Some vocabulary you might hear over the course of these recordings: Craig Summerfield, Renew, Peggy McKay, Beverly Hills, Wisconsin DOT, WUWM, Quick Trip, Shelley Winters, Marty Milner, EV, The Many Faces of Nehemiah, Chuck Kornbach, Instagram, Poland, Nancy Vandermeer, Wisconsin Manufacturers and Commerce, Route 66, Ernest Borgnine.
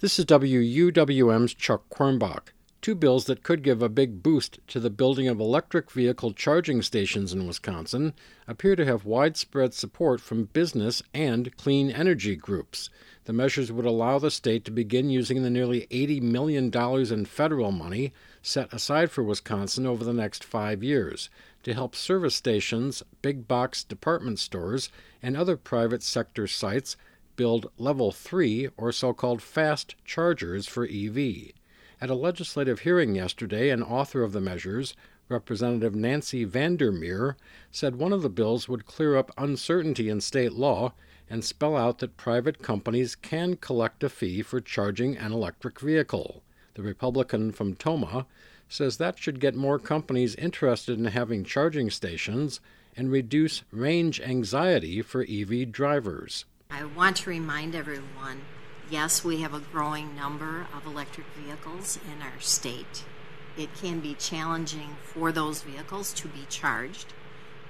This is WUWM's Chuck Kornbach. Two bills that could give a big boost to the building of electric vehicle charging stations in Wisconsin appear to have widespread support from business and clean energy groups. The measures would allow the state to begin using the nearly $80 million in federal money set aside for Wisconsin over the next 5 years to help service stations, big box department stores, and other private sector sites build Level 3 or so-called fast chargers for EV. At a legislative hearing yesterday, an author of the measures, Representative Nancy Vandermeer, said one of the bills would clear up uncertainty in state law and spell out that private companies can collect a fee for charging an electric vehicle. The Republican from Toma says that should get more companies interested in having charging stations and reduce range anxiety for EV drivers. I want to remind everyone, yes, we have a growing number of electric vehicles in our state. It can be challenging for those vehicles to be charged,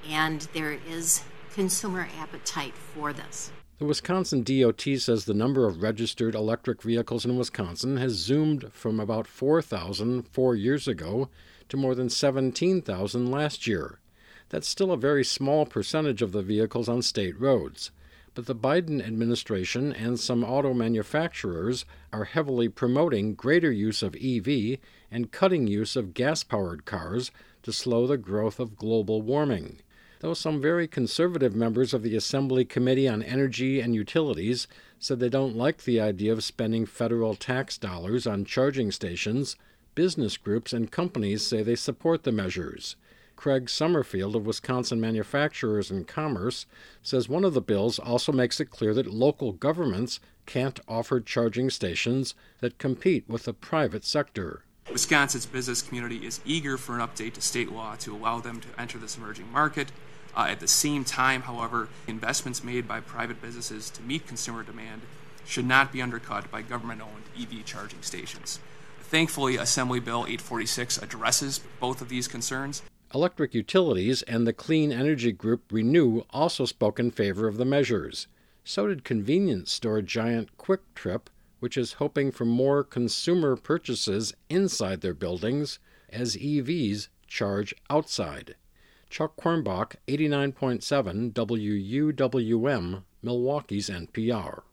and there is consumer appetite for this. The Wisconsin DOT says the number of registered electric vehicles in Wisconsin has zoomed from about 4,000 4 years ago to more than 17,000 last year. That's still a very small percentage of the vehicles on state roads. But the Biden administration and some auto manufacturers are heavily promoting greater use of EV and cutting use of gas-powered cars to slow the growth of global warming. Though some very conservative members of the Assembly Committee on Energy and Utilities said they don't like the idea of spending federal tax dollars on charging stations, business groups and companies say they support the measures. Craig Summerfield of Wisconsin Manufacturers and Commerce says one of the bills also makes it clear that local governments can't offer charging stations that compete with the private sector. Wisconsin's business community is eager for an update to state law to allow them to enter this emerging market. At the same time, however, investments made by private businesses to meet consumer demand should not be undercut by government-owned EV charging stations. Thankfully, Assembly Bill 846 addresses both of these concerns. Electric utilities and the clean energy group Renew also spoke in favor of the measures. So did convenience store giant Quick Trip, which is hoping for more consumer purchases inside their buildings as EVs charge outside. Chuck Kornbach, 89.7 WUWM, Milwaukee's NPR.